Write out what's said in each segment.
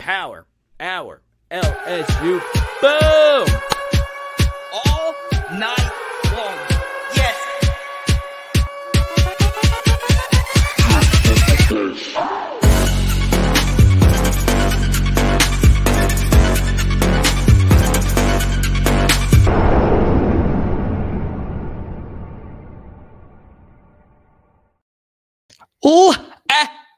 Power Hour LSU. Boom! All night long. Yes. Ooh,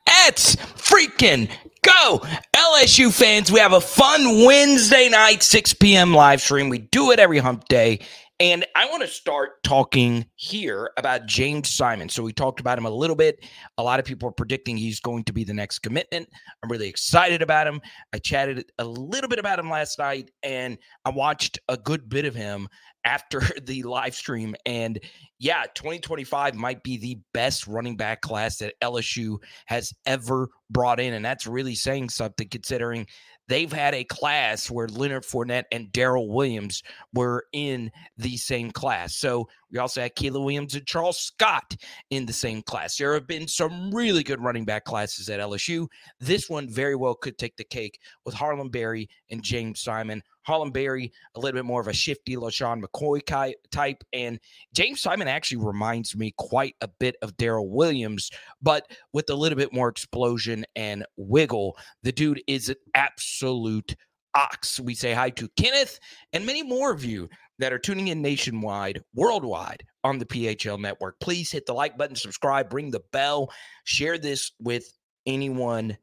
it's freaking go. LSU fans, we have a fun Wednesday night, 6 p.m. live stream. We do it every hump day. And I want to start talking here about James Simon. So we talked about him a little bit. A lot of people are predicting he's going to be the next commitment. I'm really excited about him. I chatted a little bit about him last night, and I watched a good bit of him after the live stream. And yeah, 2025 might be the best running back class that LSU has ever brought in. And that's really saying something, considering they've had a class where Leonard Fournette and Daryl Williams were in the same class. So we also had Kayla Williams and Charles Scott in the same class. There have been some really good running back classes at LSU. This one very well could take the cake with Harlan Berry and James Simon. Harlan Berry, a little bit more of a shifty LeSean McCoy type. And James Simon actually reminds me quite a bit of Daryl Williams, but with a little bit more explosion and wiggle. The dude is an absolute ox. We say hi to Kenneth and many more of you that are tuning in nationwide, worldwide on the PHL Network. Please hit the like button, subscribe, ring the bell, share this with anyone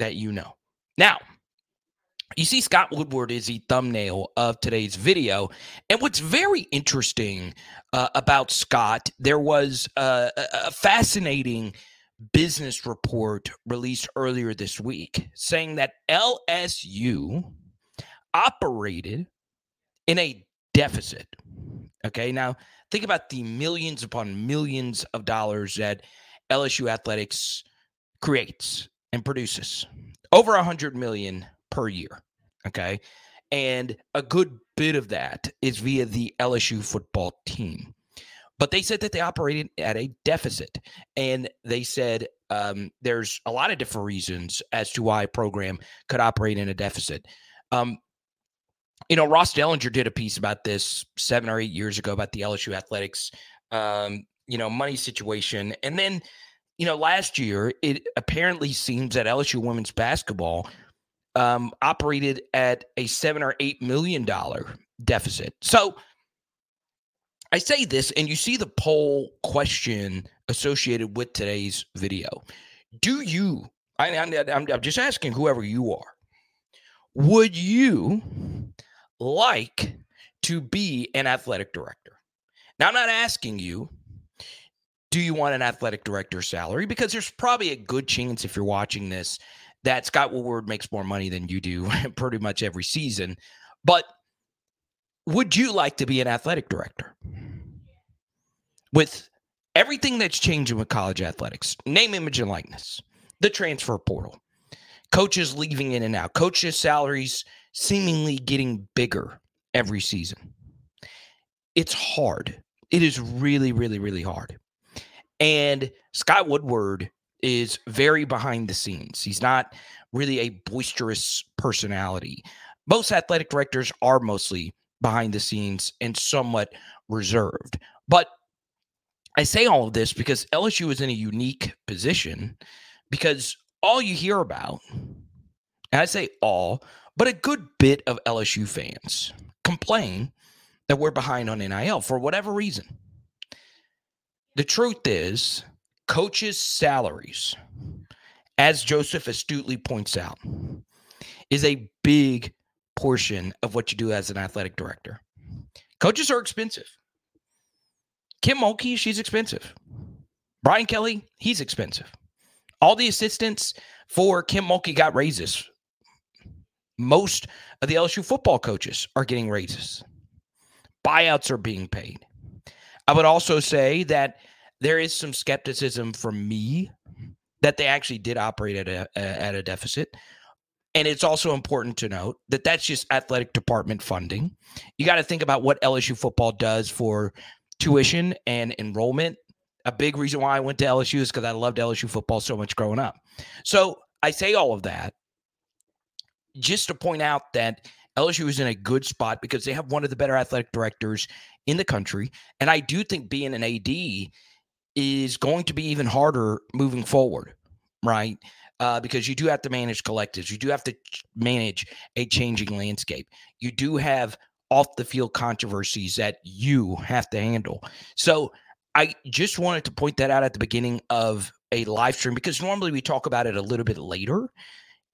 that you know. Now, you see Scott Woodward is the thumbnail of today's video. And what's very interesting about Scott, there was a fascinating business report released earlier this week saying that LSU operated in a deficit. Okay, now think about the millions upon millions of dollars that LSU athletics creates and produces. Over $100 million per year, okay? And a good bit of that is via the LSU football team. But they said that they operated at a deficit, and they said there's a lot of different reasons as to why a program could operate in a deficit. Ross Dellinger did a piece about this 7 or 8 years ago about the LSU athletics, money situation. And then, last year, it apparently seems that LSU women's basketball operated at a $7 or $8 million deficit. So I say this, and you see the poll question associated with today's video. Do you, I'm just asking whoever you are, would you like to be an athletic director? Now, I'm not asking you, do you want an athletic director salary? Because there's probably a good chance if you're watching this that Scott Woodward makes more money than you do pretty much every season. But would you like to be an athletic director? With everything that's changing with college athletics, name, image, and likeness, the transfer portal, coaches leaving in and out, coaches' salaries seemingly getting bigger every season. It's hard. It is really, really, really hard. And Scott Woodward is very behind the scenes. He's not really a boisterous personality. Most athletic directors are mostly behind the scenes and somewhat reserved. But I say all of this because LSU is in a unique position because all you hear about, and I say all, but a good bit of LSU fans complain that we're behind on NIL for whatever reason. The truth is, coaches' salaries, as Joseph astutely points out, is a big portion of what you do as an athletic director. Coaches are expensive. Kim Mulkey, she's expensive. Brian Kelly, he's expensive. All the assistants for Kim Mulkey got raises. Most of the LSU football coaches are getting raises. Buyouts are being paid. I would also say that there is some skepticism from me that they actually did operate at a deficit. And it's also important to note that that's just athletic department funding. You got to think about what LSU football does for tuition and enrollment. A big reason why I went to LSU is because I loved LSU football so much growing up. So I say all of that. just to point out that LSU is in a good spot because they have one of the better athletic directors in the country. And I do think being an AD is going to be even harder moving forward, right? Because you do have to manage collectives. You do have to manage a changing landscape. You do have off-the-field controversies that you have to handle. So I just wanted to point that out at the beginning of a live stream because normally we talk about it a little bit later.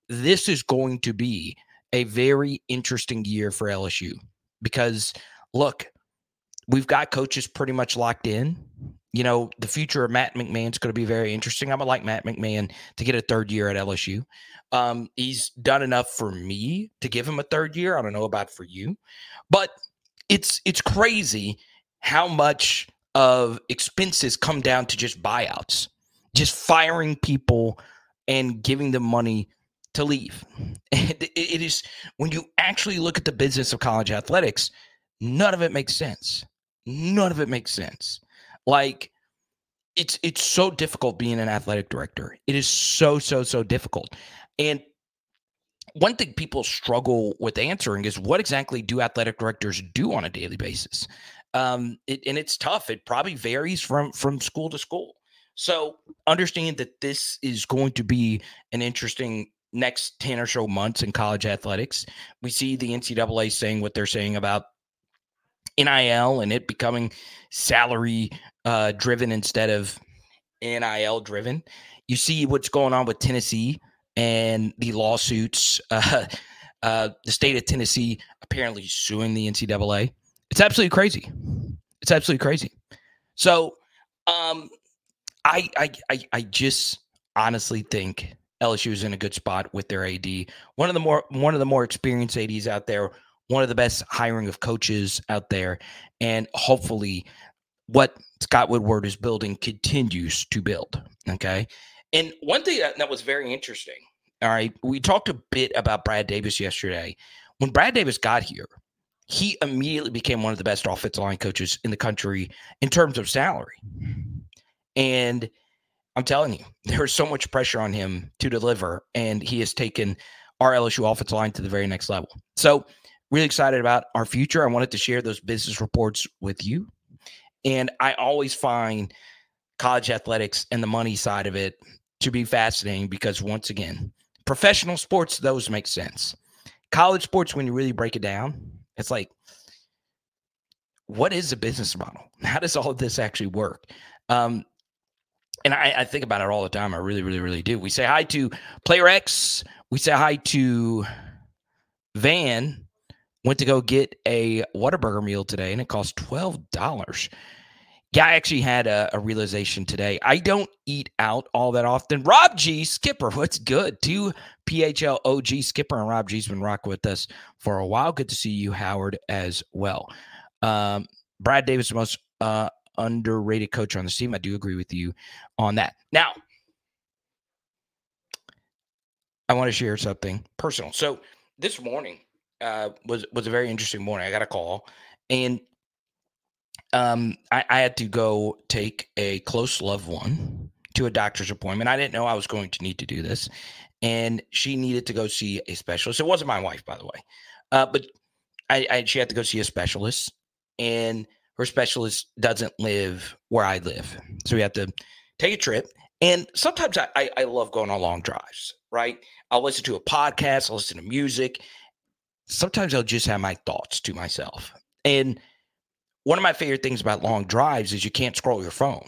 This is going to be a very interesting year for LSU because, look, we've got coaches pretty much locked in. You know, the future of Matt McMahon is going to be very interesting. I would like Matt McMahon to get a third year at LSU. He's done enough for me to give him a third year. I don't know about for you, but it's crazy how much of expenses come down to just buyouts, just firing people and giving them money to leave. And it is, when you actually look at the business of college athletics, none of it makes sense. None of it makes sense. Like, it's so difficult being an athletic director. It is so difficult. And one thing people struggle with answering is what exactly do athletic directors do on a daily basis? And it's tough. It probably varies from school to school. So understand that this is going to be an interesting next 10 or so months in college athletics. We see the NCAA saying what they're saying about NIL and it becoming salary driven instead of NIL driven. You see what's going on with Tennessee and the lawsuits. The state of Tennessee apparently suing the NCAA. It's absolutely crazy. It's absolutely crazy. So I just honestly think LSU is in a good spot with their AD. One of the more experienced ADs out there. One of the best hiring of coaches out there. And hopefully what Scott Woodward is building continues to build. Okay. And one thing that was very interesting. All right. We talked a bit about Brad Davis yesterday. When Brad Davis got here, he immediately became one of the best offensive line coaches in the country in terms of salary. And I'm telling you, there was so much pressure on him to deliver. And he has taken our LSU offensive line to the very next level. So, really excited about our future. I wanted to share those business reports with you. And I always find college athletics and the money side of it to be fascinating because, once again, professional sports, those make sense. College sports, when you really break it down, it's like, what is the business model? How does all of this actually work? And I think about it all the time. I really, really, really do. We say hi to Player X. We say hi to Van. Went to go get a Whataburger meal today, and it cost $12. Yeah, I actually had a realization today. I don't eat out all that often. Rob G. Skipper, what's good? Two PHL OG Skipper and Rob G.'s been rocking with us for a while. Good to see you, Howard, as well. Brad Davis, the most underrated coach on the team. I do agree with you on that. Now, I want to share something personal. So this morning, was a very interesting morning. I got a call, and I had to go take a close loved one to a doctor's appointment. I didn't know I was going to need to do this, and she needed to go see a specialist. It wasn't my wife, by the way, but she had to go see a specialist, and her specialist doesn't live where I live, so we have to take a trip. And sometimes I love going on long drives, right? I'll listen to a podcast, I'll listen to music. Sometimes I'll just have my thoughts to myself. And one of my favorite things about long drives is you can't scroll your phone.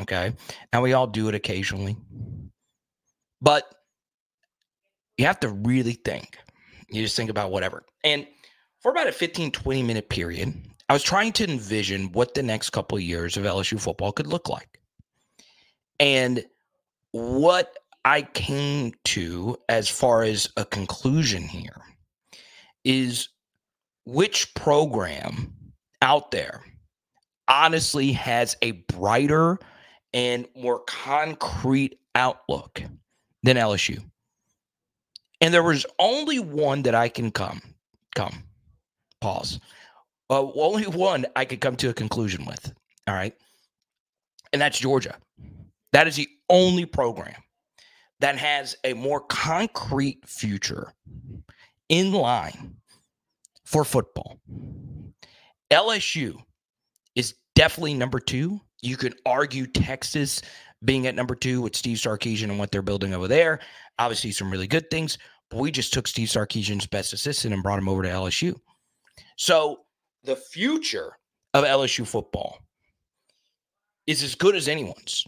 Okay. And we all do it occasionally, but you have to really think. You just think about whatever. And for about a 15, 20 minute period, I was trying to envision what the next couple of years of LSU football could look like. And what I came to as far as a conclusion here is which program out there honestly has a brighter and more concrete outlook than LSU. And there was only one that I can pause. Only one I could come to a conclusion with. All right. And that's Georgia. That is the only program that has a more concrete future in line for football. LSU is definitely number two. You could argue Texas being at number two with Steve Sarkisian and what they're building over there. Obviously, some really good things. But we just took Steve Sarkisian's best assistant and brought him over to LSU. So the future of LSU football is as good as anyone's.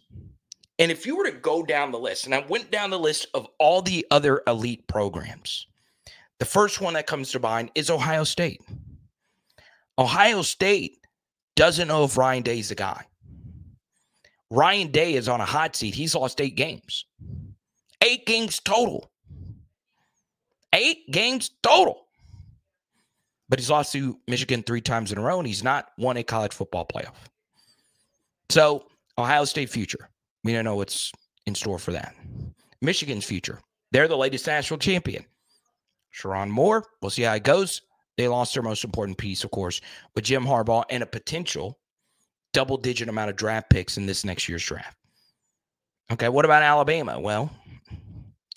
And if you were to go down the list, and I went down the list of all the other elite programs, the first one that comes to mind is Ohio State. Ohio State doesn't know if Ryan Day's the guy. Ryan Day is on a hot seat. He's lost 8 games. 8 games total. 8 games total. But he's lost to Michigan 3 times in a row, and he's not won a college football playoff. So, Ohio State future. We don't know what's in store for that. Michigan's future. They're the latest national champion. Sharon Moore. We'll see how it goes. They lost their most important piece, of course, with Jim Harbaugh and a potential double-digit amount of draft picks in this next year's draft. Okay, what about Alabama? Well,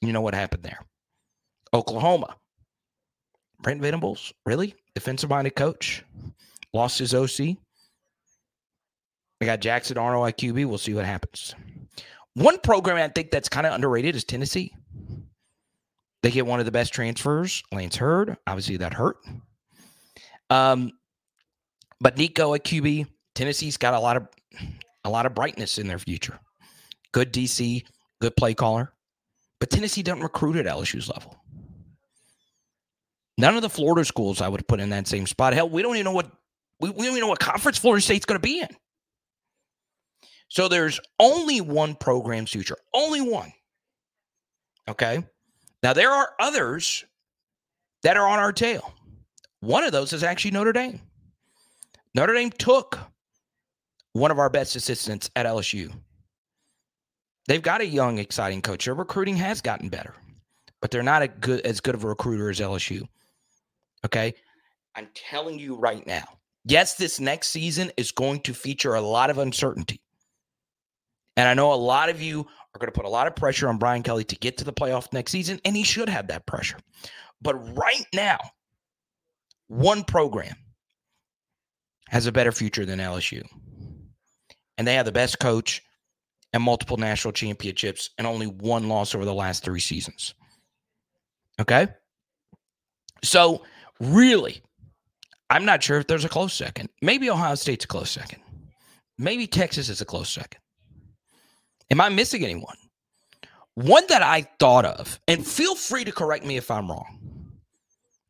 you know what happened there. Oklahoma. Brent Venables, really? Defensive-minded coach. Lost his OC. We got Jackson Arnold at QB. We'll see what happens. One program I think that's kind of underrated is Tennessee. They get one of the best transfers, Lance Hurd. Obviously, that hurt. But Nico at QB, Tennessee's got a lot of brightness in their future. Good DC, good play caller. But Tennessee doesn't recruit at LSU's level. None of the Florida schools I would put in that same spot. Hell, we don't even know what we don't even know what conference Florida State's going to be in. So there's only one program's future. Only one. Okay? Now, there are others that are on our tail. One of those is actually Notre Dame. Notre Dame took one of our best assistants at LSU. They've got a young, exciting coach. Their recruiting has gotten better. But they're not as good of a recruiter as LSU. Okay? I'm telling you right now. Yes, this next season is going to feature a lot of uncertainty. And I know a lot of you are going to put a lot of pressure on Brian Kelly to get to the playoff next season, and he should have that pressure. But right now, one program has a better future than LSU. And they have the best coach and multiple national championships and only one loss over the last 3 seasons. Okay? So, really, I'm not sure if there's a close second. Maybe Ohio State's a close second. Maybe Texas is a close second. Am I missing anyone? One that I thought of, and feel free to correct me if I'm wrong,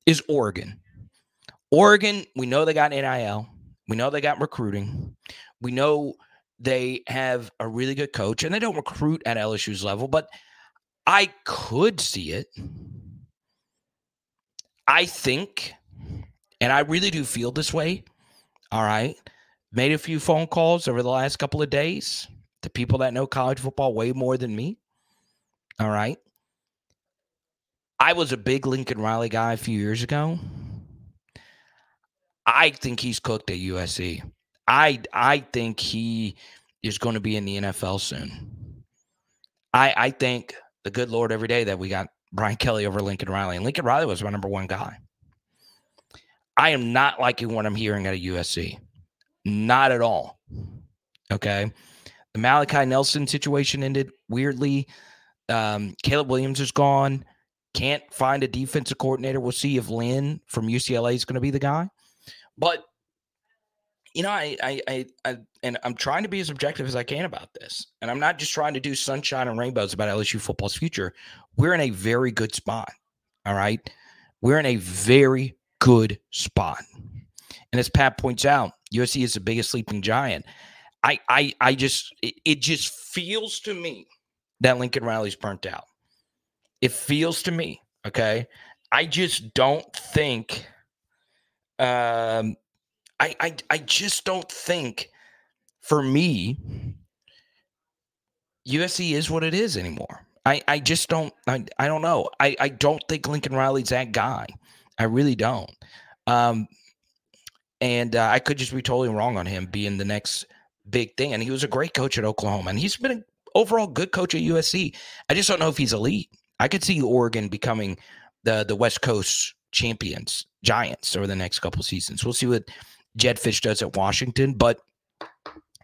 is Oregon. Oregon, we know they got NIL. We know they got recruiting. We know they have a really good coach, and they don't recruit at LSU's level, but I could see it. I think, and I really do feel this way, all right, made a few phone calls over the last couple of days. The people that know college football way more than me. All right. I was a big Lincoln Riley guy a few years ago. I think he's cooked at USC. I think he is going to be in the NFL soon. I thank the good Lord every day that we got Brian Kelly over Lincoln Riley. And Lincoln Riley was my number one guy. I am not liking what I'm hearing out of USC. Not at all. Okay. The Malachi Nelson situation ended weirdly. Caleb Williams is gone. Can't find a defensive coordinator. We'll see if Lynn from UCLA is going to be the guy. But, you know, and I'm trying to be as objective as I can about this. And I'm not just trying to do sunshine and rainbows about LSU football's future. We're in a very good spot. All right? We're in a very good spot. And as Pat points out, USC is the biggest sleeping giant. It just feels to me that Lincoln Riley's burnt out. It feels to me, okay? I just don't think, I just don't think, for me, USC is what it is anymore. I just don't, I don't know. I don't think Lincoln Riley's that guy. I really don't. And I could just be totally wrong on him being the next big thing. And he was a great coach at Oklahoma. And he's been an overall good coach at USC. I just don't know if he's elite. I could see Oregon becoming the West Coast champions, Giants, over the next couple seasons. We'll see what Jed Fish does at Washington, but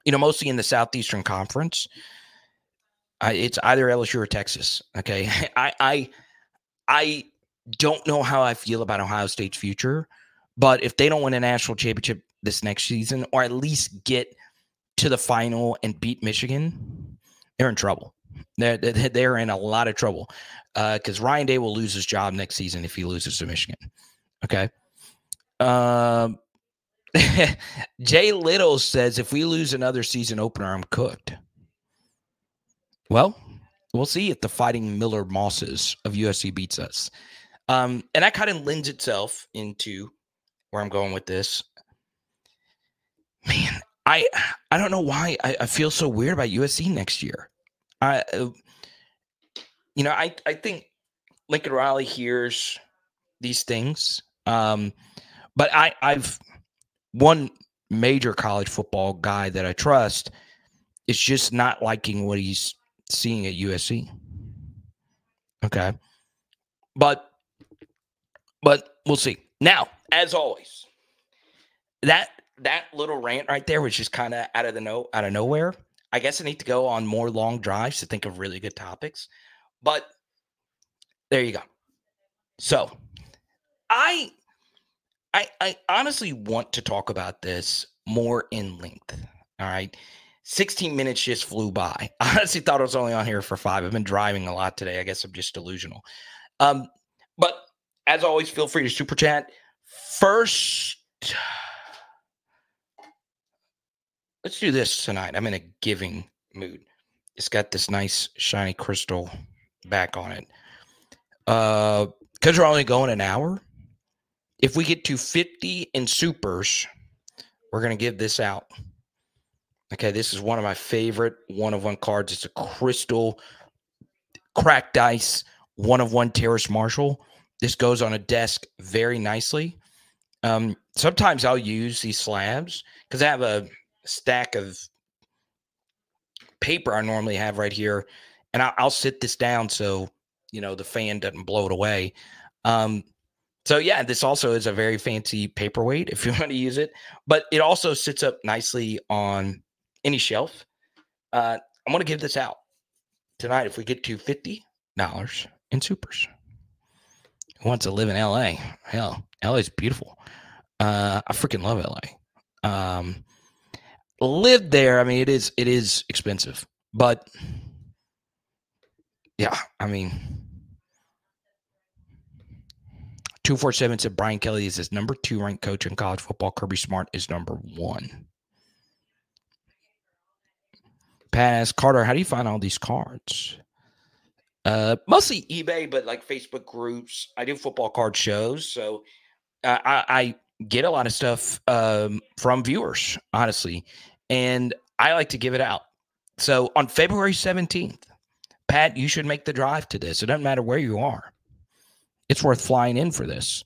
you know, mostly in the Southeastern Conference, it's either LSU or Texas. Okay, I don't know how I feel about Ohio State's future, but if they don't win a national championship this next season, or at least get to the final and beat Michigan, they're in trouble. They're in a lot of trouble because Ryan Day will lose his job next season if he loses to Michigan. Okay. Jay Little says, if we lose another season opener, I'm cooked. Well, we'll see if the Fighting Miller Mosses of USC beats us. And that kind of lends itself into where I'm going with this. Man, I don't know why I feel so weird about USC next year. I think Lincoln Riley hears these things, but I've one major college football guy that I trust is just not liking what he's seeing at USC. Okay, but we'll see. Now, as always, that little rant right there was just kind of out of nowhere. I guess I need to go on more long drives to think of really good topics, but there you go. So I honestly want to talk about this more in length. All right. 16 minutes just flew by. I honestly thought I was only on here for 5. I've been driving a lot today. I guess I'm just delusional. But as always, feel free to super chat. First, let's do this tonight. I'm in a giving mood. It's got this nice shiny crystal back on it. Because we're only going an hour, if we get to 50 in supers, we're going to give this out. Okay, this is one of my favorite one-of-one cards. It's a crystal, cracked dice, one-of-one Terrace Marshall. This goes on a desk very nicely. Sometimes I'll use these slabs because I have a stack of paper I normally have right here, and I'll sit this down so you know the fan doesn't blow it away. So yeah, this also is a very fancy paperweight if you want to use it, but it also sits up nicely on any shelf. I'm going to give this out tonight if we get to $50 in supers. Who wants to live in LA? Hell, LA's beautiful. I freaking love LA. Lived there, I mean, it is expensive, but yeah, I mean, 247 said Brian Kelly is his number 2 ranked coach in college football. Kirby Smart is number 1. Pat asked, Carter, how do you find all these cards? Mostly eBay, but like Facebook groups. I do football card shows, so I get a lot of stuff from viewers, honestly, and I like to give it out. So on February 17th, Pat, you should make the drive to this. It doesn't matter where you are. It's worth flying in for this.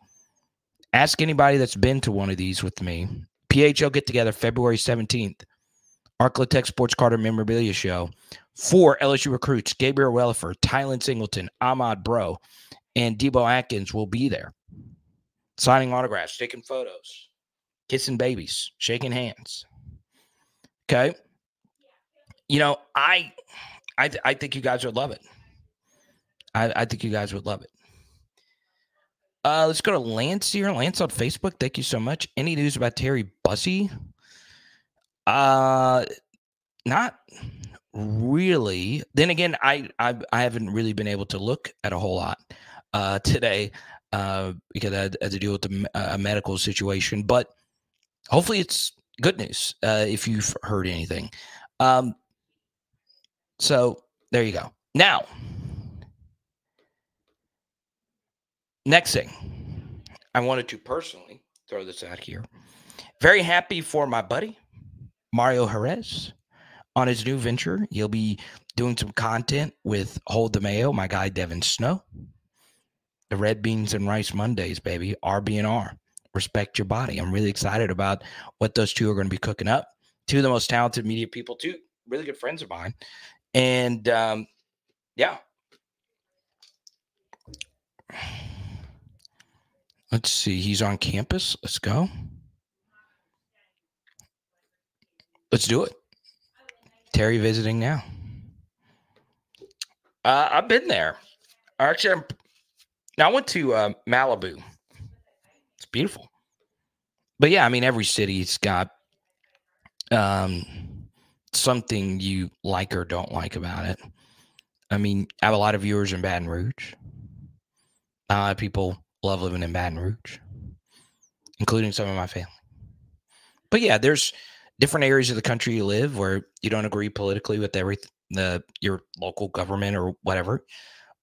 Ask anybody that's been to one of these with me. PHL get-together February 17th. Arklatech Sports Carter Memorabilia Show. 4 LSU recruits, Gabriel Wellifer, Tylen Singleton, Ahmad Bro, and Debo Atkins will be there. Signing autographs, taking photos, kissing babies, shaking hands. Okay. You know, I think you guys would love it. I think you guys would love it. Let's go to Lance here. Lance on Facebook. Thank you so much. Any news about Terry Bussey? Not really. Then again, I haven't really been able to look at a whole lot today. Because I had to deal with a medical situation, but hopefully it's good news if you've heard anything. So there you go. Now, next thing, I wanted to personally throw this out here. Very happy for my buddy, Mario Jerez, on his new venture. He'll be doing some content with Hold the Mayo, my guy, Devin Snow. The Red Beans and Rice Mondays, baby. RB&R. Respect your body. I'm really excited about what those two are going to be cooking up. Two of the most talented media people, too. Really good friends of mine. And yeah. Let's see. He's on campus. Let's go. Let's do it. Terry visiting now. I've been there. Actually, I went to Malibu. It's beautiful. But yeah, I mean, every city's got something you like or don't like about it. I mean, I have a lot of viewers in Baton Rouge. A lot of people love living in Baton Rouge, including some of my family. But yeah, there's different areas of the country you live where you don't agree politically with your local government or whatever.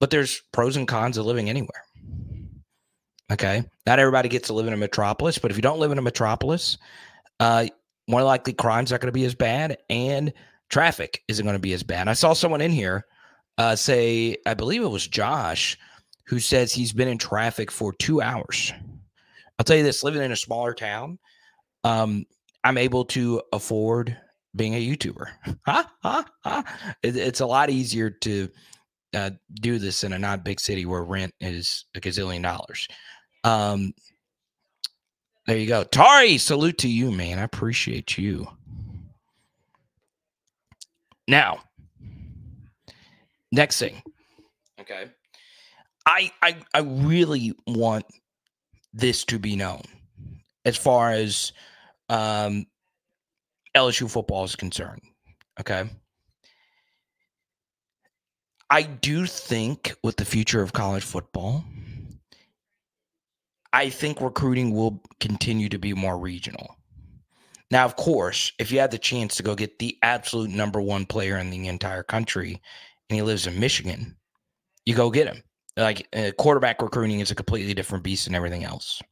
But there's pros and cons of living anywhere. Okay. Not everybody gets to live in a metropolis, but if you don't live in a metropolis, more likely crime's not going to be as bad and traffic isn't going to be as bad. I saw someone in here say, I believe it was Josh, who says he's been in traffic for 2 hours. I'll tell you this, living in a smaller town, I'm able to afford being a YouTuber. It's a lot easier to do this in a not big city where rent is a gazillion dollars. There you go. Tari, salute to you, man. I appreciate you. Now, next thing. Okay. I really want this to be known as far as LSU football is concerned. Okay. I do think with the future of college football, I think recruiting will continue to be more regional. Now, of course, if you had the chance to go get the absolute number one player in the entire country and he lives in Michigan, you go get him. Like quarterback recruiting is a completely different beast than everything else.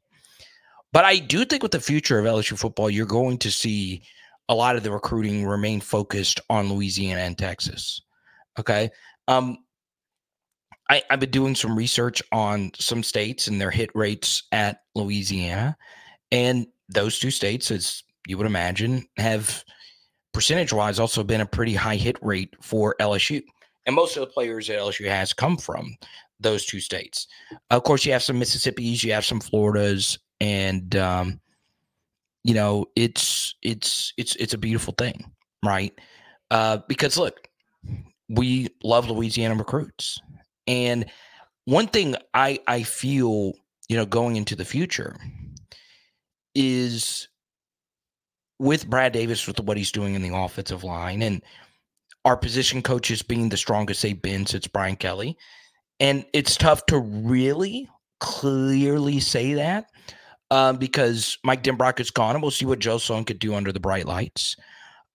But I do think with the future of LSU football, you're going to see a lot of the recruiting remain focused on Louisiana and Texas. Okay. I've been doing some research on some states and their hit rates at Louisiana, and those two states, as you would imagine, have percentage-wise also been a pretty high hit rate for LSU, and most of the players that LSU has come from those two states. Of course, you have some Mississippis, you have some Floridas, and you know, it's a beautiful thing, right? Because look, we love Louisiana recruits. And one thing I feel, you know, going into the future is with Brad Davis, with what he's doing in the offensive line and our position coaches being the strongest they've been since Brian Kelly. And it's tough to really clearly say that because Mike Denbrock is gone, and we'll see what Joe Sloan could do under the bright lights.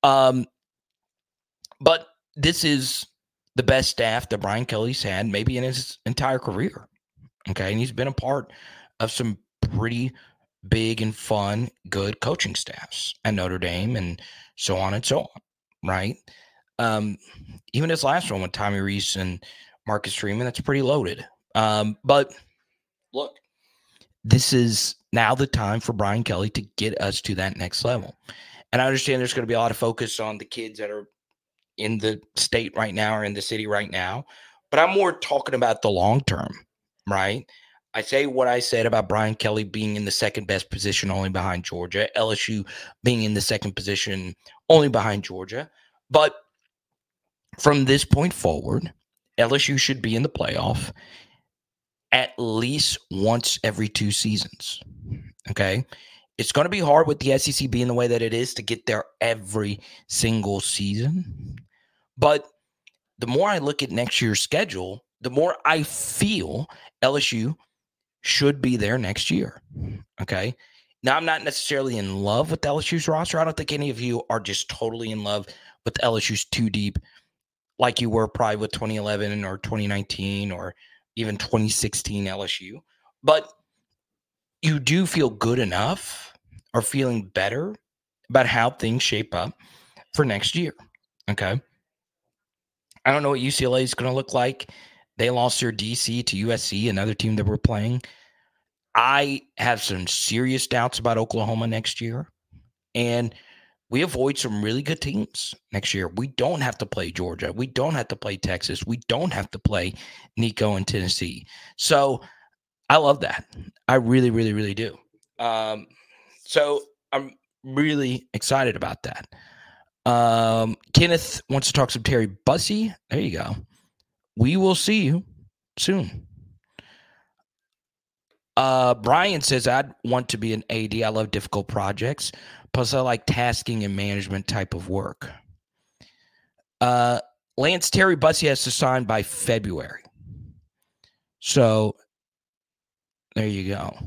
But this is the best staff that Brian Kelly's had maybe in his entire career. Okay. And he's been a part of some pretty big and fun, good coaching staffs at Notre Dame and so on and so on. Right. Even his last one with Tommy Reese and Marcus Freeman, that's pretty loaded. But look, this is now the time for Brian Kelly to get us to that next level. And I understand there's going to be a lot of focus on the kids that are in the state right now or in the city right now, but I'm more talking about the long term, right? I say what I said about Brian Kelly being in the second best position only behind Georgia, LSU being in the second position only behind Georgia. But from this point forward, LSU should be in the playoff at least once every two seasons, okay? It's going to be hard with the SEC being the way that it is to get there every single season. But the more I look at next year's schedule, the more I feel LSU should be there next year. Okay. Now, I'm not necessarily in love with LSU's roster. I don't think any of you are just totally in love with LSU's too deep like you were probably with 2011 or 2019 or even 2016 LSU. But you do feel good enough or feeling better about how things shape up for next year. Okay. I don't know what UCLA is going to look like. They lost their DC to USC, another team that we're playing. I have some serious doubts about Oklahoma next year. And we avoid some really good teams next year. We don't have to play Georgia. We don't have to play Texas. We don't have to play Nico and Tennessee. So I love that. I really, really, really do. So I'm really excited about that. Kenneth wants to talk some Terry Bussey. There you go. We will see you soon. Brian says, I'd want to be an AD. I love difficult projects. Plus, I like tasking and management type of work. Lance, Terry Bussey has to sign by February. So there you go.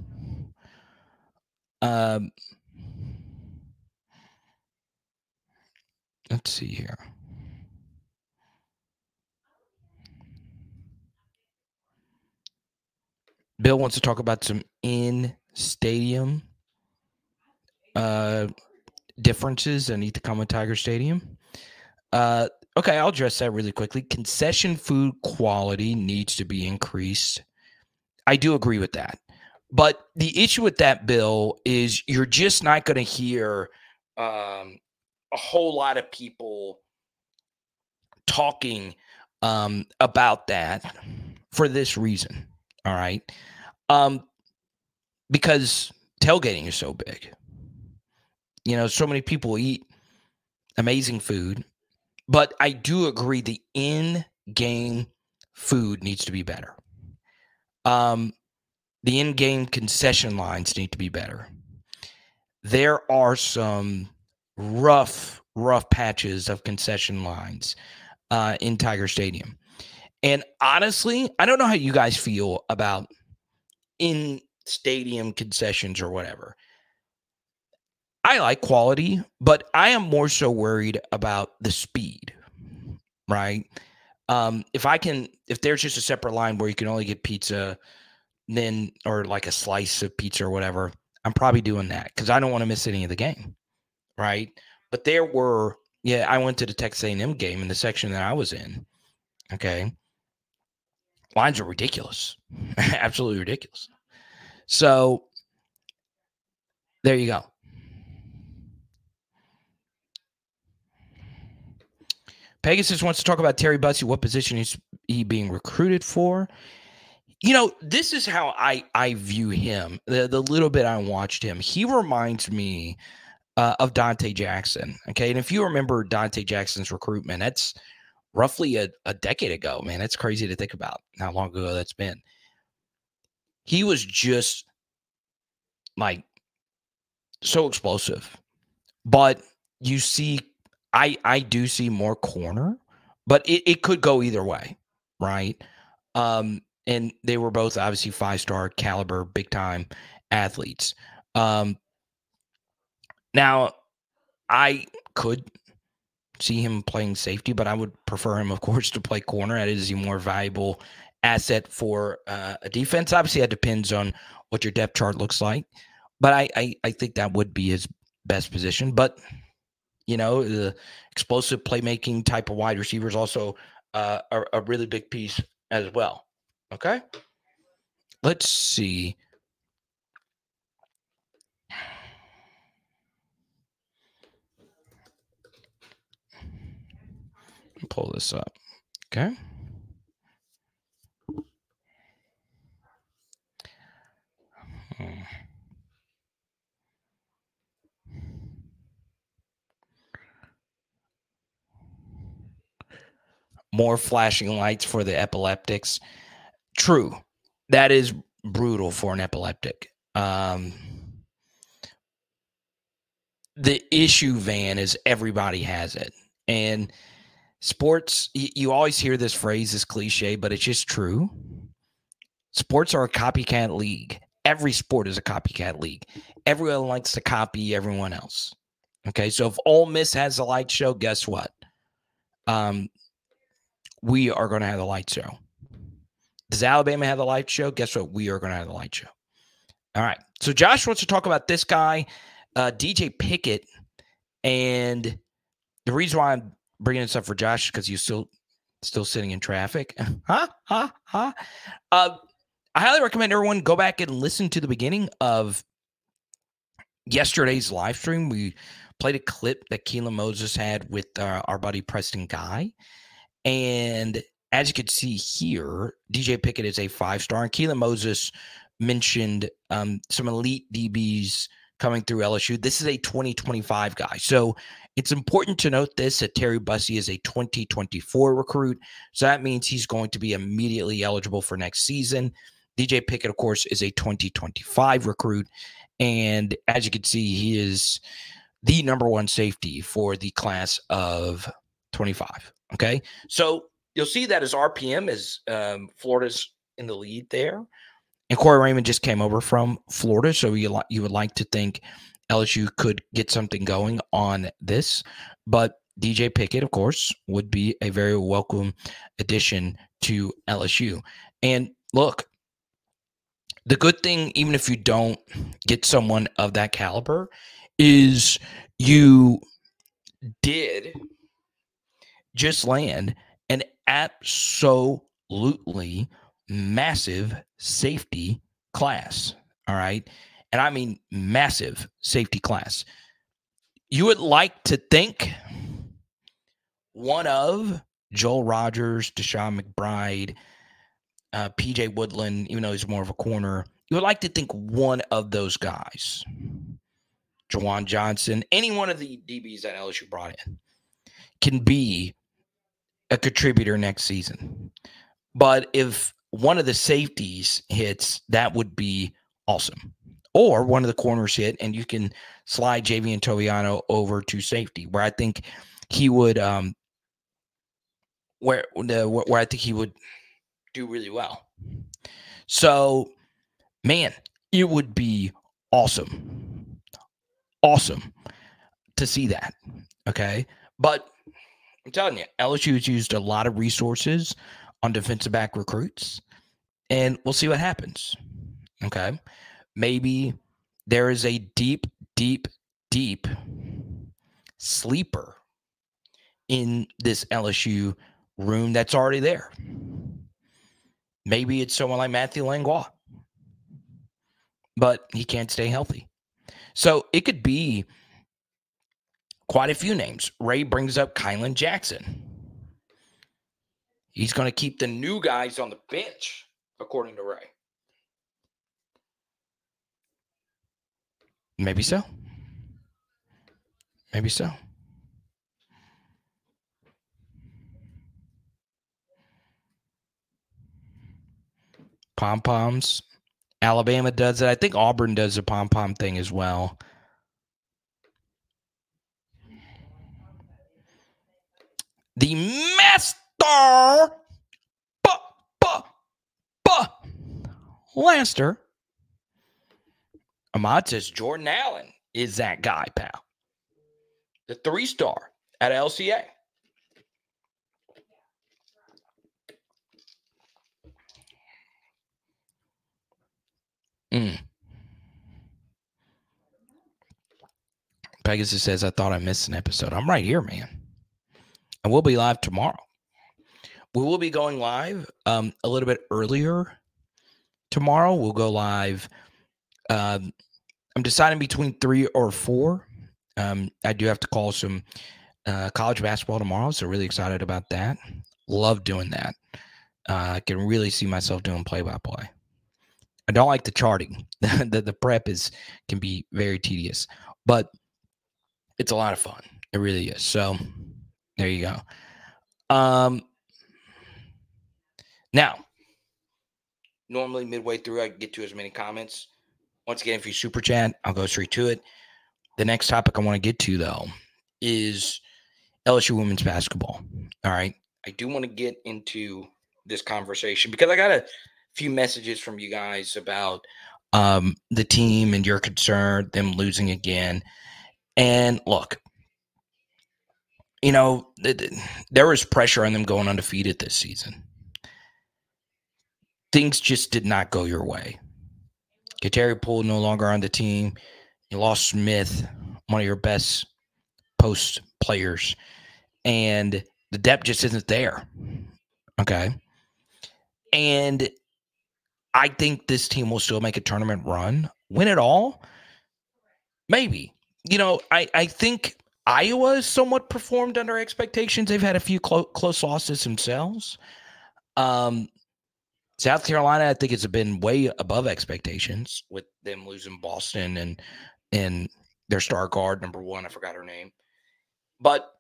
Let's see here. Bill wants to talk about some in-stadium differences in Ithacama Tiger Stadium. Okay, I'll address that really quickly. Concession food quality needs to be increased. I do agree with that. But the issue with that, Bill, is you're just not going to hear a whole lot of people talking about that for this reason. All right. Because tailgating is so big. You know, so many people eat amazing food. But I do agree the in-game food needs to be better. The in-game concession lines need to be better. There are some rough patches of concession lines in Tiger Stadium. And honestly, I don't know how you guys feel about in-stadium concessions or whatever. I like quality, but I am more so worried about the speed, right? If there's just a separate line where you can only get pizza, then, or like a slice of pizza or whatever, I'm probably doing that because I don't want to miss any of the game, right? But I went to the Texas A&M game in the section that I was in, okay? Lines are ridiculous, absolutely ridiculous. So there you go. Pegasus wants to talk about Terry Bussey, what position is he being recruited for? You know, this is how I view him. The little bit I watched him, he reminds me of Dante Jackson. Okay, and if you remember Dante Jackson's recruitment, that's roughly a decade ago, man. That's crazy to think about how long ago that's been. He was just like so explosive, but you see, I do see more corner, but it could go either way, right? And they were both obviously five-star caliber, big-time athletes. Now, I could see him playing safety, but I would prefer him, of course, to play corner. That is a more valuable asset for a defense. Obviously, that depends on what your depth chart looks like, but I think that would be his best position. But, you know, the explosive playmaking type of wide receiver is also a really big piece as well. Okay, let's see. Pull this up. Okay. More flashing lights for the epileptics. True. That is brutal for an epileptic. The issue, Van, is everybody has it. And sports, you always hear this phrase, this cliche, but it's just true. Sports are a copycat league. Every sport is a copycat league. Everyone likes to copy everyone else. Okay, so if Ole Miss has a light show, guess what? We are going to have a light show. Does Alabama have the light show? Guess what? We are going to have the light show. All right. So Josh wants to talk about this guy, DJ Pickett. And the reason why I'm bringing this up for Josh is because he's still sitting in traffic. I highly recommend everyone go back and listen to the beginning of yesterday's live stream. We played a clip that Keelan Moses had with our buddy Preston Guy. And as you can see here, DJ Pickett is a 5-star. And Keelan Moses mentioned some elite DBs coming through LSU. This is a 2025 guy. So it's important to note this, that Terry Bussey is a 2024 recruit. So that means he's going to be immediately eligible for next season. DJ Pickett, of course, is a 2025 recruit. And as you can see, he is the number 1 safety for the class of 25. Okay. So you'll see that his RPM is Florida's in the lead there. And Corey Raymond just came over from Florida. So you would like to think LSU could get something going on this. But DJ Pickett, of course, would be a very welcome addition to LSU. And look, the good thing, even if you don't get someone of that caliber, is you did just land an absolutely massive safety class, all right? And I mean massive safety class. You would like to think one of Joel Rogers, Deshaun McBride, PJ Woodland, even though he's more of a corner, you would like to think one of those guys, Jawan Johnson, any one of the DBs that LSU brought in, can be a contributor next season. But if one of the safeties hits, that would be awesome. Or one of the corners hit, and you can slide Javian Toviano over to safety, where I think he would, where I think he would do really well. So, man, it would be awesome to see that. Okay, but I'm telling you, LSU has used a lot of resources on defensive back recruits, and we'll see what happens. Okay, maybe there is a deep sleeper in this LSU room that's already there. Maybe it's someone like Matthew Langlois, but he can't stay healthy. So it could be quite a few names. Ray brings up Colin Jackson. He's going to keep the new guys on the bench, according to Ray. Maybe so. Maybe so. Pom-poms. Alabama does it. I think Auburn does the pom-pom thing as well. The master, Lanster. Ahmad says Jordan Allen is that guy, pal. The 3-star at LCA. Pegasus says, I thought I missed an episode. I'm right here, man. And we'll be live tomorrow. We will be going live a little bit earlier tomorrow. We'll go live. I'm deciding between 3 or 4. I do have to call some college basketball tomorrow, so really excited about that. Love doing that. I can really see myself doing play-by-play. I don't like the charting. The prep can be very tedious, but it's a lot of fun. It really is. So there you go. Now, normally midway through, I can get to as many comments. Once again, if you super chat, I'll go straight to it. The next topic I want to get to, though, is LSU women's basketball. All right. I do want to get into this conversation because I got to few messages from you guys about the team and your concern, them losing again. And look, you know, there was pressure on them going undefeated this season. Things just did not go your way. Kateri Poole no longer on the team. You lost Smith, one of your best post players. And the depth just isn't there. Okay. And I think this team will still make a tournament run. Win it all? Maybe. you know, I think Iowa has somewhat performed under expectations. They've had a few close losses themselves. South Carolina, I think it's been way above expectations with them losing Boston and their star guard, number one, I forgot her name. But,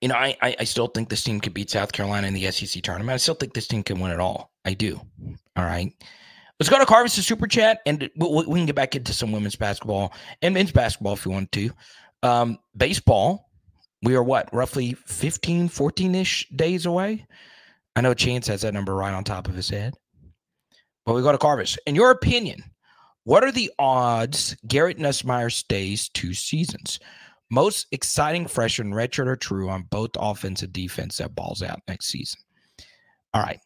you know, I still think this team could beat South Carolina in the SEC tournament. I still think this team can win it all. I do. All right. Let's go to Carvis' Super Chat, and we can get back into some women's basketball and men's basketball if you want to. Baseball, we are what, roughly 15, 14-ish days away? I know Chance has that number right on top of his head. But we go to Carvis. In your opinion, what are the odds Garrett Nussmeier stays two seasons? Most exciting freshman, redshirt or true, on both offense and defense that balls out next season. All right.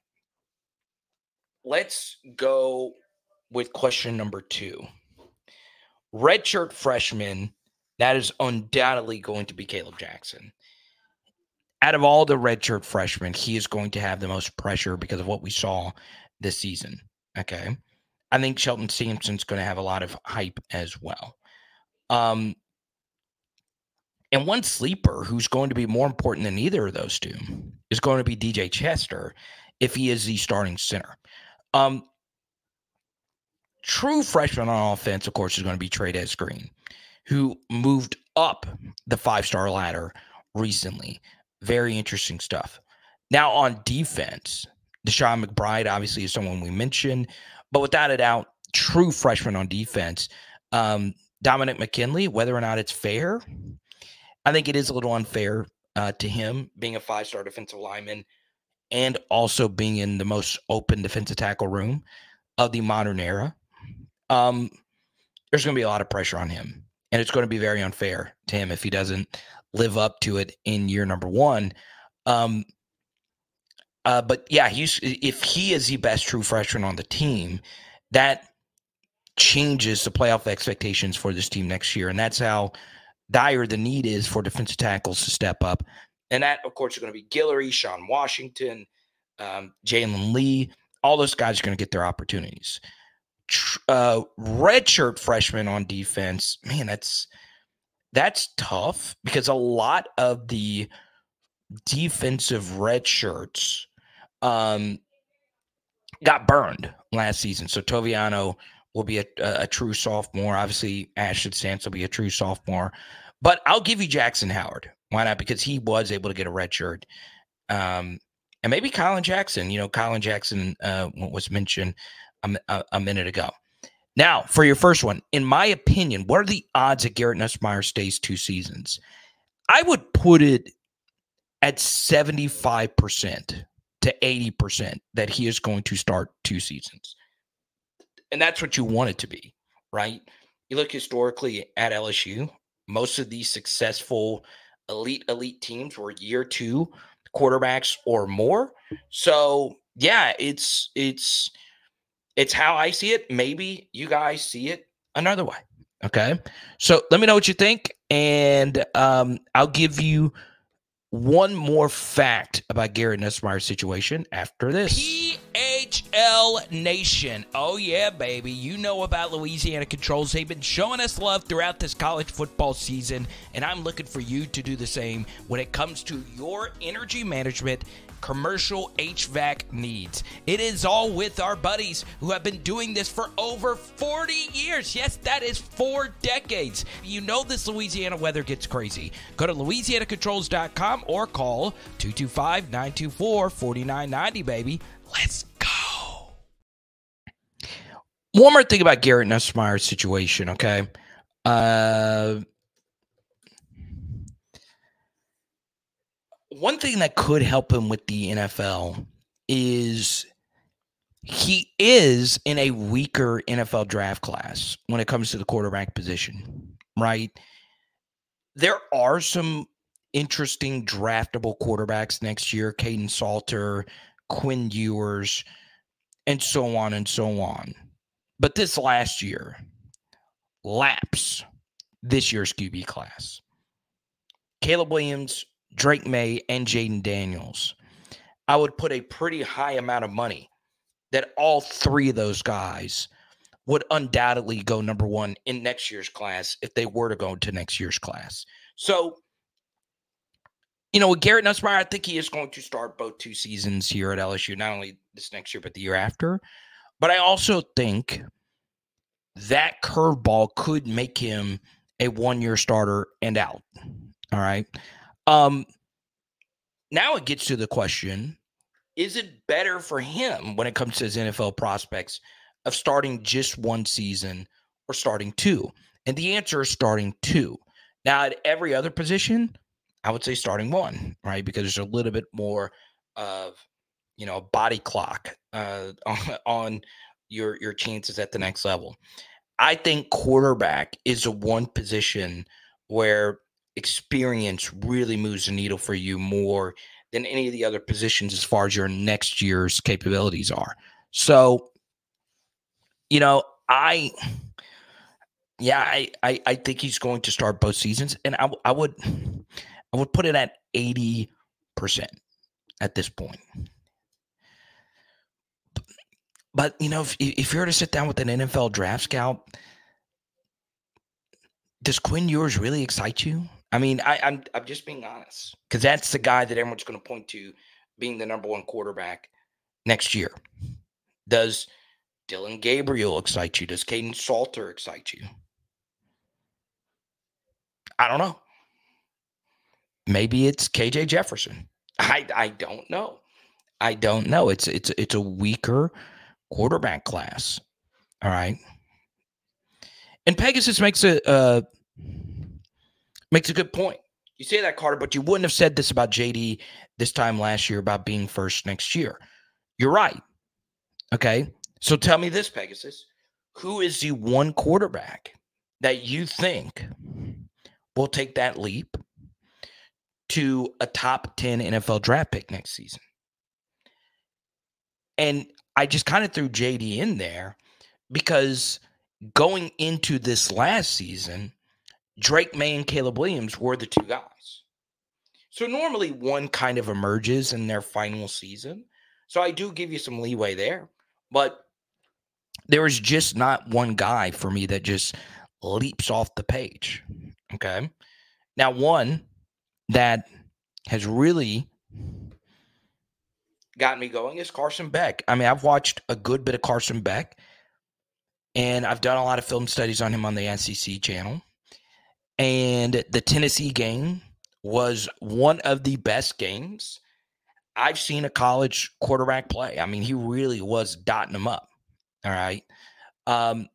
Let's go with question number two. Redshirt freshman, that is undoubtedly going to be Caleb Jackson. Out of all the redshirt freshmen, he is going to have the most pressure because of what we saw this season. Okay. I think Shelton Sampson's going to have a lot of hype as well. And one sleeper who's going to be more important than either of those two is going to be DJ Chester if he is the starting center. True freshman on offense, of course, is going to be Trades Green, who moved up the five-star ladder recently. Very interesting stuff. Now on defense, Deshaun McBride obviously is someone we mentioned, but without a doubt, true freshman on defense. Dominic McKinley, whether or not it's fair, I think it is a little unfair to him being a five-star defensive lineman and also being in the most open defensive tackle room of the modern era. There's going to be a lot of pressure on him, and it's going to be very unfair to him if he doesn't live up to it in year number one. But yeah, if he is the best true freshman on the team, that changes the playoff expectations for this team next year, and that's how dire the need is for defensive tackles to step up. And that, of course, is going to be Guillory, Sean Washington, Jalen Lee. All those guys are going to get their opportunities. Redshirt freshmen on defense, man, that's tough because a lot of the defensive redshirts got burned last season. So Toviano will be a true sophomore. Obviously, Ashton Stamps will be a true sophomore. But I'll give you Jackson Howard. Why not? Because he was able to get a red shirt. And maybe Colin Jackson. You know, Colin Jackson was mentioned a minute ago. Now, for your first one, in my opinion, what are the odds that Garrett Nussmeier stays two seasons? I would put it at 75% to 80% that he is going to start two seasons. And that's what you want it to be, right? You look historically at LSU, most of these successful elite teams were year two quarterbacks or more. So yeah, it's how I see it. Maybe you guys see it another way. Okay. So let me know what you think. And I'll give you one more fact about Garrett Nussmeier's situation after this. PHL Nation. Oh, yeah, baby. You know about Louisiana Controls. They've been showing us love throughout this college football season, and I'm looking for you to do the same when it comes to your energy management commercial HVAC needs. It is all with our buddies who have been doing this for over 40 years. Yes, that is 4 decades. You know this Louisiana weather gets crazy. Go to LouisianaControls.com or call 225-924-4990, baby. Let's go. One more thing about Garrett Nussmeier's situation, okay? One thing that could help him with the NFL is he is in a weaker NFL draft class when it comes to the quarterback position, right? There are some interesting draftable quarterbacks next year, Caden Salter, Quinn Ewers, and so on and so on. But this last year laps this year's QB class. Caleb Williams, Drake May, and Jaden Daniels. I would put a pretty high amount of money that all three of those guys would undoubtedly go number one in next year's class if they were to go to next year's class. So, you know, with Garrett Nussmeier, I think he is going to start both two seasons here at LSU, not only this next year, but the year after. But I also think that curveball could make him a one-year starter and out. All right. Now it gets to the question, is it better for him when it comes to his NFL prospects of starting just one season or starting two? And the answer is starting two. Now, at every other position, I would say starting one, right? Because there's a little bit more of, you know, a body clock on your chances at the next level. I think quarterback is the one position where experience really moves the needle for you more than any of the other positions as far as your next year's capabilities are. So, you know, I think he's going to start both seasons, and I would put it at 80% at this point. But, you know, if you're to sit down with an NFL draft scout, does Quinn Ewers really excite you? I mean, I'm just being honest, because that's the guy that everyone's going to point to being the number one quarterback next year. Does Dylan Gabriel excite you? Does Caden Salter excite you? I don't know. Maybe it's KJ Jefferson. I don't know. I don't know. It's a weaker quarterback class. All right. And Pegasus makes a good point. You say that, Carter, but you wouldn't have said this about JD this time last year about being first next year. You're right. Okay. So tell me this, Pegasus. Who is the one quarterback that you think will take that leap to a top 10 NFL draft pick next season? And I just kind of threw JD in there because going into this last season, Drake May and Caleb Williams were the two guys. So normally one kind of emerges in their final season. So I do give you some leeway there. But there is just not one guy for me that just leaps off the page, okay? Now, one that has really got me going is Carson Beck. I mean, I've watched a good bit of Carson Beck, and I've done a lot of film studies on him on the SEC channel. And the Tennessee game was one of the best games I've seen a college quarterback play. I mean, he really was dotting them up, all right? And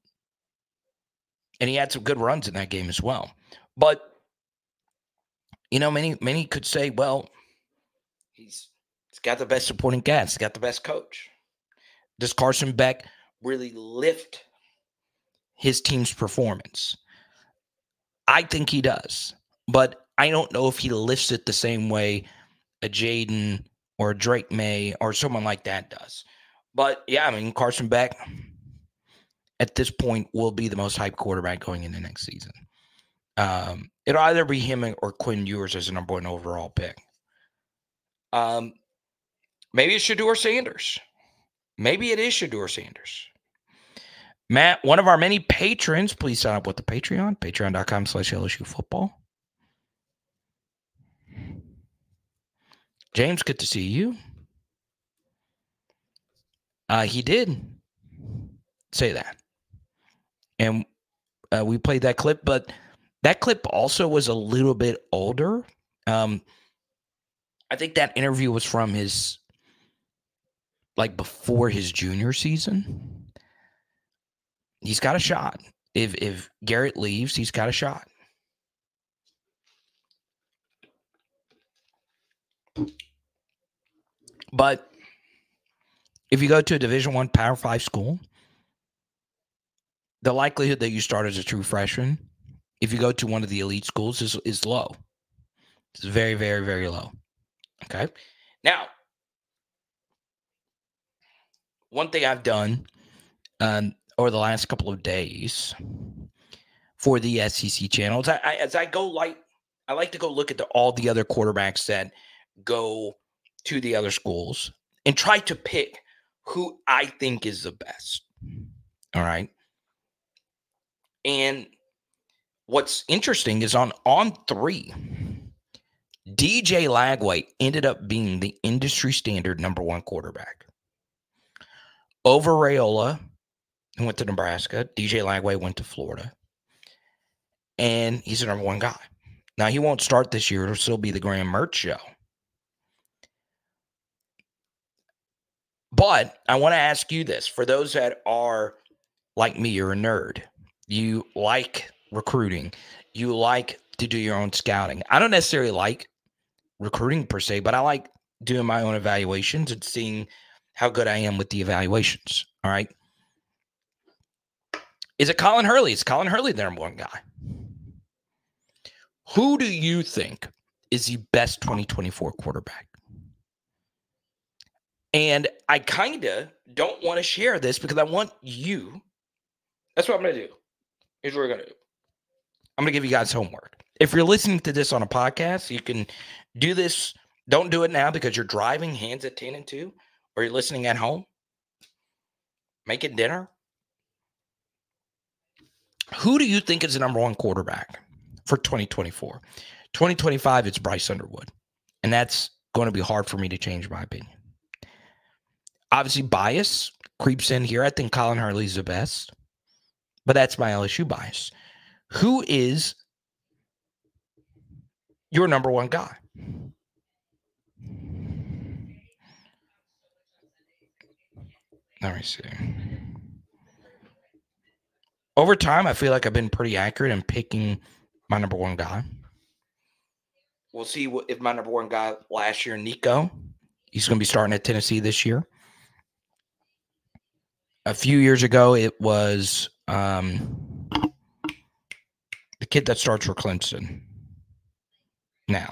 he had some good runs in that game as well. But, you know, many could say, well, he's got the best supporting cast. He's got the best coach. Does Carson Beck really lift his team's performance? I think he does. But I don't know if he lifts it the same way a Jaden or Drake May or someone like that does. But, yeah, I mean, Carson Beck at this point will be the most hyped quarterback going into next season. It'll either be him or Quinn Ewers as the number one overall pick. Maybe it's Shedeur Sanders. Maybe it is Shedeur Sanders. Matt, one of our many patrons, please sign up with the Patreon, patreon.com/LSU football. James, good to see you. He did say that. And we played that clip, but that clip also was a little bit older. I think that interview was from his, like, before his junior season. He's got a shot. If Garrett leaves, he's got a shot. But if you go to a Division I Power 5 school, the likelihood that you start as a true freshman, if you go to one of the elite schools, is low. It's very, very, very low. Okay? Now, one thing I've done over the last couple of days for the SEC channels, I like to go look at all the other quarterbacks that go to the other schools and try to pick who I think is the best. All right. And what's interesting is on three, DJ Lagway ended up being the industry standard #1 quarterback. Over Raiola, who went to Nebraska, DJ Lagway went to Florida, and he's the #1 guy. Now, he won't start this year. It'll still be the Graham Mertz show. But I want to ask you this. For those that are like me, you're a nerd. You like recruiting. You like to do your own scouting. I don't necessarily like recruiting per se, but I like doing my own evaluations and seeing how good I am with the evaluations. All right. Is it Colin Hurley? Is Colin Hurley the #1 guy? Who do you think is the best 2024 quarterback? And I kind of don't want to share this because I want you. That's what I'm going to do. Here's what we're going to do. I'm going to give you guys homework. If you're listening to this on a podcast, you can do this. Don't do it now because you're driving, hands at 10 and 2, or you're listening at home, making dinner. Who do you think is the #1 quarterback for 2024? 2025, it's Bryce Underwood. And that's going to be hard for me to change my opinion. Obviously, bias creeps in here. I think Colin Hurley's the best, but that's my LSU bias. Who is your #1 guy? Let me see. Over time, I feel like I've been pretty accurate in picking my #1 guy. We'll see if my #1 guy last year, Nico, he's going to be starting at Tennessee this year. A few years ago, it was the kid that starts for Clemson now.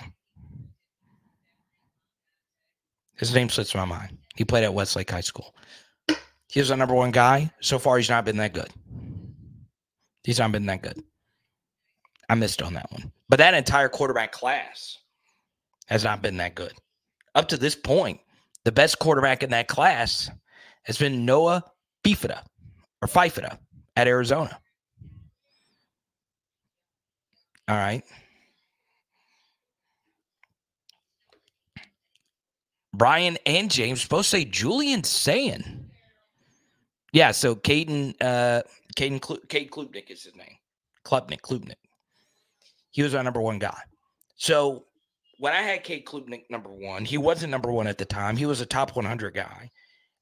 His name slips my mind. He played at Westlake High School. He was the #1 guy. So far, he's not been that good. He's not been that good. I missed on that one. But that entire quarterback class has not been that good. Up to this point, the best quarterback in that class has been Noah Fifita at Arizona. All right. Brian and James both say Julian Sayin. Yeah, so Cade Klubnik is his name. Klubnik. He was our #1 guy. So when I had Cade Klubnik #1, he wasn't #1 at the time. He was a top 100 guy.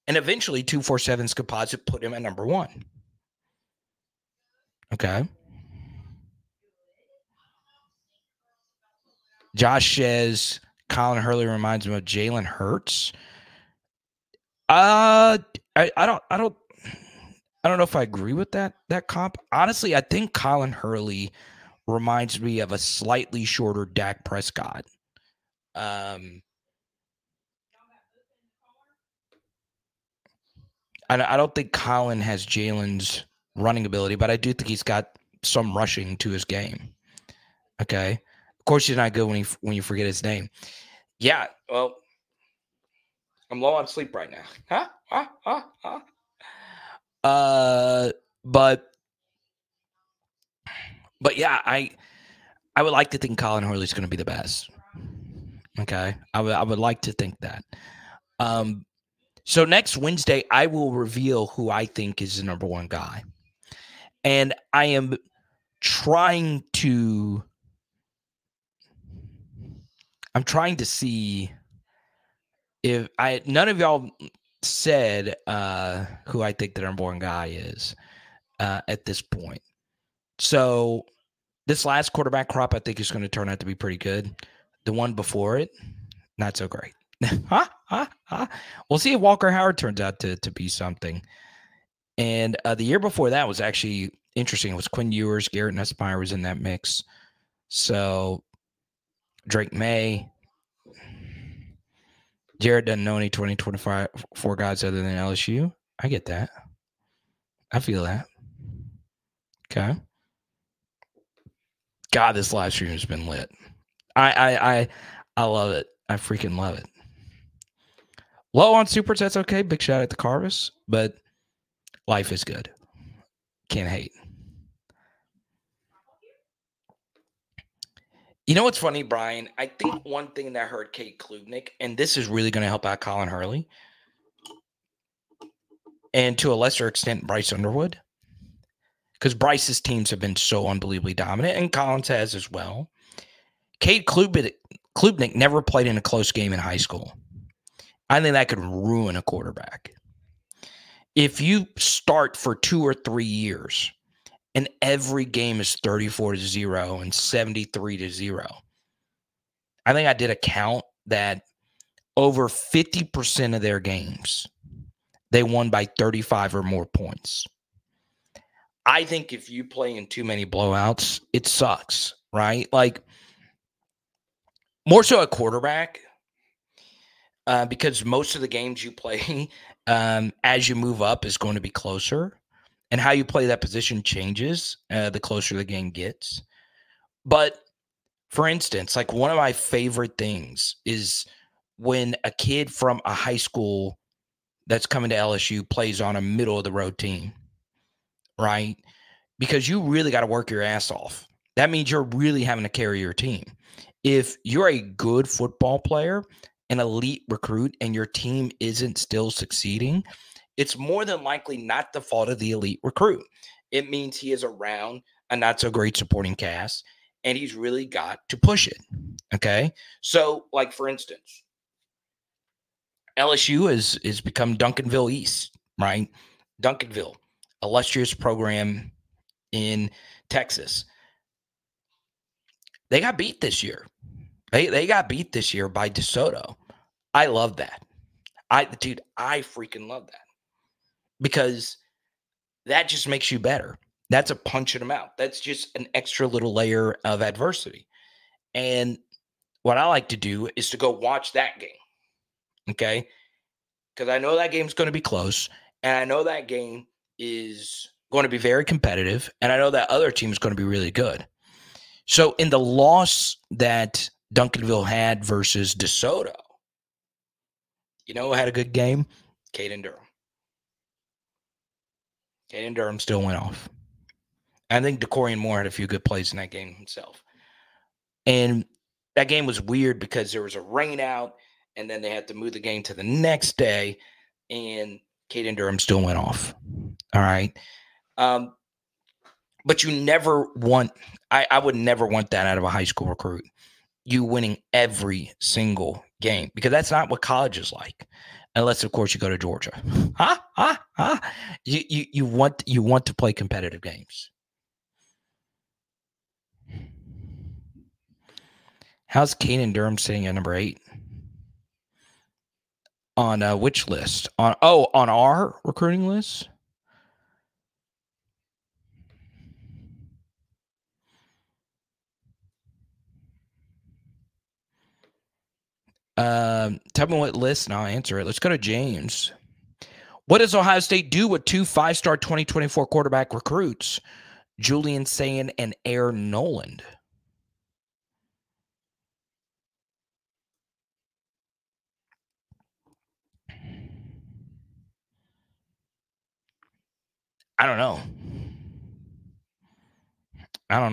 And eventually, 247's composite put him at #1. Okay. Josh says, Colin Hurley reminds me of Jalen Hurts. I don't know if I agree with that comp. Honestly, I think Colin Hurley reminds me of a slightly shorter Dak Prescott. I don't think Colin has Jalen's running ability, but I do think he's got some rushing to his game. Okay. Of course, he's not good when you forget his name. Yeah, well, I'm low on sleep right now. But yeah, I would like to think Colin Hurley's going to be the best. Okay. I would like to think that. So next Wednesday, I will reveal who I think is the #1 guy. And I am trying to see if none of y'all said who I think the #1 guy is at this point. So this last quarterback crop, I think, is going to turn out to be pretty good. The one before it, not so great. We'll see if Walker Howard turns out to be something. And the year before that was actually interesting. It was Quinn Ewers. Garrett Nussmeier was in that mix. So Drake May. Jared doesn't know any 2024 guys other than LSU. I get that. I feel that. Okay. God, this live stream has been lit. I love it. I freaking love it. Low on supers, that's okay. Big shout out to Carvis, but life is good. Can't hate. You know what's funny, Brian? I think one thing that hurt Kate Klubnik, and this is really going to help out Colin Hurley, and to a lesser extent, Bryce Underwood, because Bryce's teams have been so unbelievably dominant, and Collins has as well. Kate Klubnik never played in a close game in high school. I think that could ruin a quarterback. If you start for 2 or 3 years and every game is 34-0 and 73-0, I think I did a count that over 50% of their games, they won by 35 or more points. I think if you play in too many blowouts, it sucks, right? Like, more so a quarterback, because most of the games you play as you move up is going to be closer, and how you play that position changes the closer the game gets. But, for instance, like one of my favorite things is when a kid from a high school that's coming to LSU plays on a middle-of-the-road team, right? Because you really got to work your ass off. That means you're really having to carry your team. If you're a good football player, an elite recruit, and your team isn't still succeeding, it's more than likely not the fault of the elite recruit. It means he is around a not-so-great supporting cast, and he's really got to push it, okay? So, like, for instance, LSU is become Duncanville East, right? Duncanville, illustrious program in Texas. They got beat this year. They got beat this year by DeSoto. I love that. I freaking love that, because that just makes you better. That's a punch in the mouth. That's just an extra little layer of adversity. And what I like to do is to go watch that game. Okay? Because I know that game's going to be close, and I know that game is going to be very competitive, and I know that other team is going to be really good. So in the loss that Duncanville had versus DeSoto, you know who had a good game? Caden Durham. Caden Durham still went off. I think DeCorian Moore had a few good plays in that game himself. And that game was weird because there was a rain out, and then they had to move the game to the next day, and Caden Durham still went off. All right. But you never want – I would never want that out of a high school recruit, you winning every single game, because that's not what college is like, unless, of course, you go to Georgia. You want to play competitive games. How's Caden Durham sitting at number 8? On which list? On our recruiting list? Tell me what list and I'll answer it. Let's go to James. What does Ohio State do with 2 5-star 2024 quarterback recruits, Julian Sayin and Aaron Noland? I don't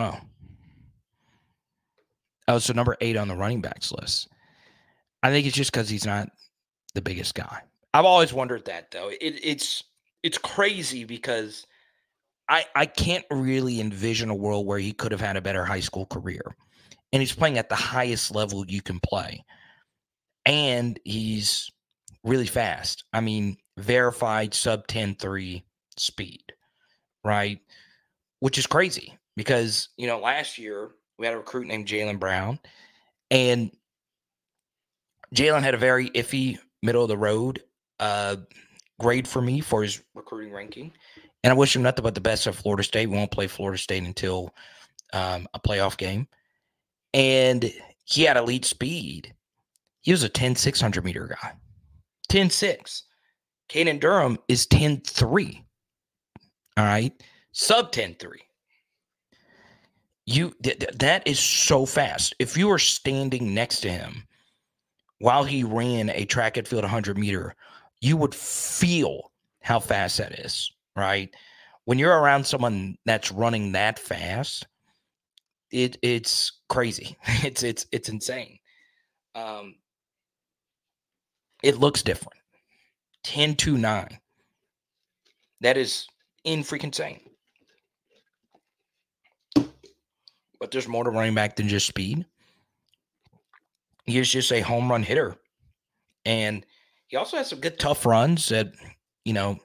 know. Oh, so number 8 on the running backs list. I think it's just because he's not the biggest guy. I've always wondered that, though. It's crazy because I can't really envision a world where he could have had a better high school career. And he's playing at the highest level you can play. And he's really fast. I mean, verified sub 10.3 speed, right? Which is crazy because, you know, last year we had a recruit named Jalen Brown, and Jalen had a very iffy middle-of-the-road grade for me for his recruiting ranking, and I wish him nothing but the best at Florida State. We won't play Florida State until a playoff game, and he had elite speed. He was a 10.600-meter guy, 10.6. Caden Durham is 10.3, all right, sub 10.3. That is so fast. If you were standing next to him while he ran a track and field 100-meter, you would feel how fast that is, right? When you're around someone that's running that fast, it's crazy. It's insane. It looks different. 10-9. That is in freaking insane. But there's more to running back than just speed. He is just a home run hitter. And he also has some good tough runs at, 10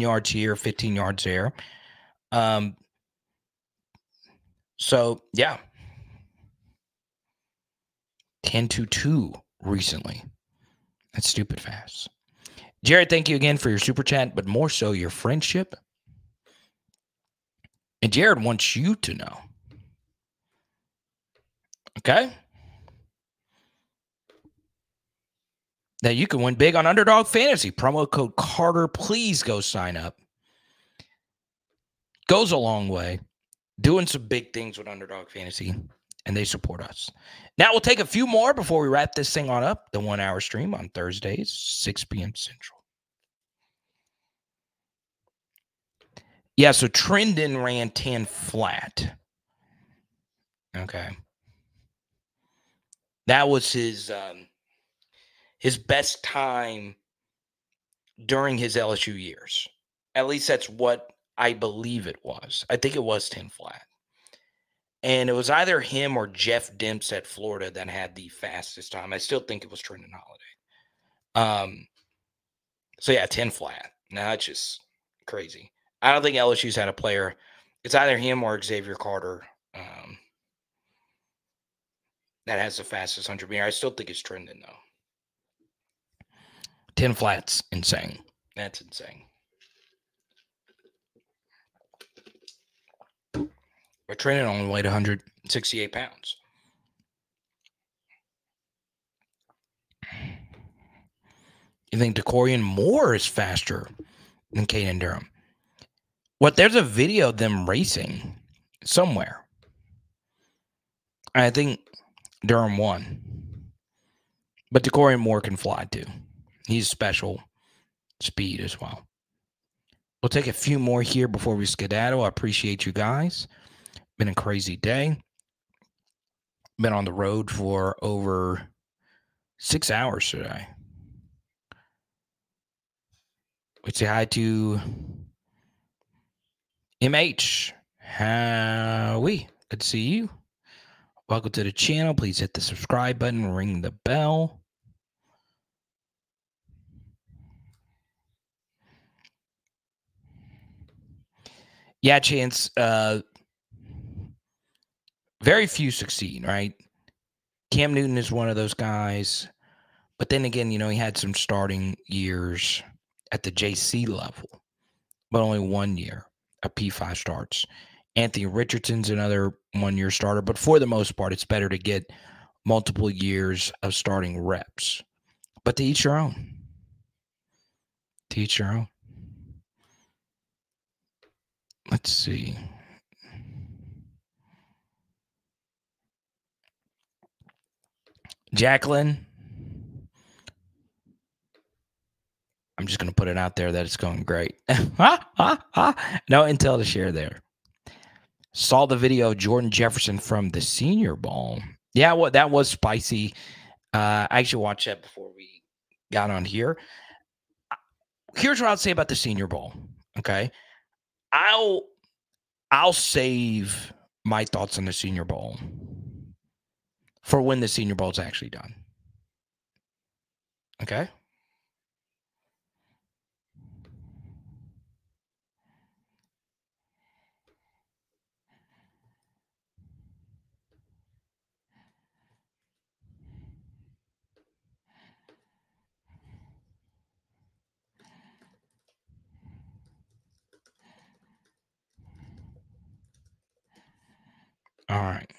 yards here, 15 yards there. So, yeah. 10-2 recently. That's stupid fast. Jared, thank you again for your super chat, but more so your friendship. And Jared wants you to know. Okay? That you can win big on Underdog Fantasy. Promo code Carter. Please go sign up. Goes a long way. Doing some big things with Underdog Fantasy. And they support us. Now we'll take a few more before we wrap this thing on up. The 1 hour stream on Thursdays, 6 p.m. Central. Yeah, so Trendon ran 10 flat. Okay. That was his best time during his LSU years. At least that's what I believe it was. I think it was 10 flat. And it was either him or Jeff Demps at Florida that had the fastest time. I still think it was Trendon Holiday. So, yeah, 10 flat. Now, it's just crazy. I don't think LSU's had a player. It's either him or Xavier Carter that has the fastest 100 meter. I still think it's Trendon, though. 10 flats, insane. That's insane. But Trendon only weighed 168 pounds. You think DeCorian Moore is faster than Caden Durham? What? There's a video of them racing somewhere. I think Durham won. But DeCorian Moore can fly too. He's special speed as well. We'll take a few more here before we skedaddle. I appreciate you guys. Been a crazy day. Been on the road for over 6 hours today. Let's say hi to MH. Howie. Good to see you. Welcome to the channel. Please hit the subscribe button. Ring the bell. Yeah, Chance. Very few succeed, right? Cam Newton is one of those guys. But then again, he had some starting years at the JC level, but only 1 year of P5 starts. Anthony Richardson's another one-year starter, but for the most part, it's better to get multiple years of starting reps. But to each your own. To each your own. Let's see. Jacqueline, I'm just going to put it out there that it's going great. No intel to share there. Saw the video of Jordan Jefferson from the Senior Bowl. Yeah, well, that was spicy. I actually watched that before we got on here. Here's what I'll say about the Senior Bowl, okay? I'll save my thoughts on the Senior Bowl for when the Senior Bowl is actually done. Okay? All right.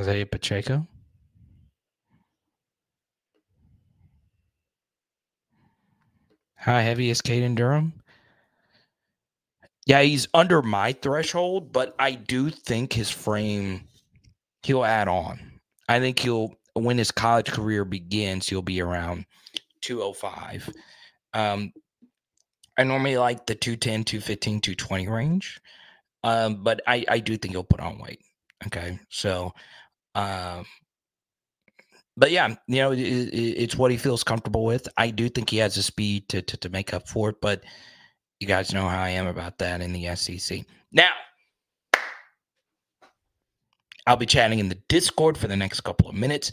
Isaiah Pacheco. How heavy is Caden Durham? Yeah, he's under my threshold, but I do think his frame, he'll add on. I think when his college career begins, he'll be around 205. I normally like the 210, 215, 220 range. But I do think he'll put on weight. Okay. So, but yeah, you know, it's what he feels comfortable with. I do think he has the speed to make up for it, but you guys know how I am about that in the SEC. Now, I'll be chatting in the Discord for the next couple of minutes.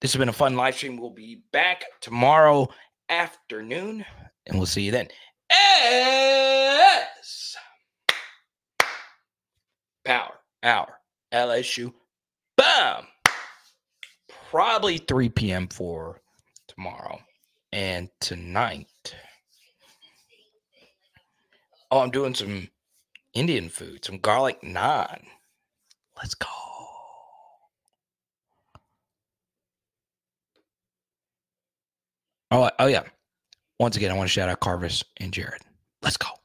This has been a fun live stream. We'll be back tomorrow afternoon, and we'll see you then. Yes! Power Hour, LSU, boom! Probably 3 p.m. for tomorrow. And tonight, oh, I'm doing some Indian food, some garlic naan. Let's go. Oh, yeah. Once again, I want to shout out Carvis and Jared. Let's go.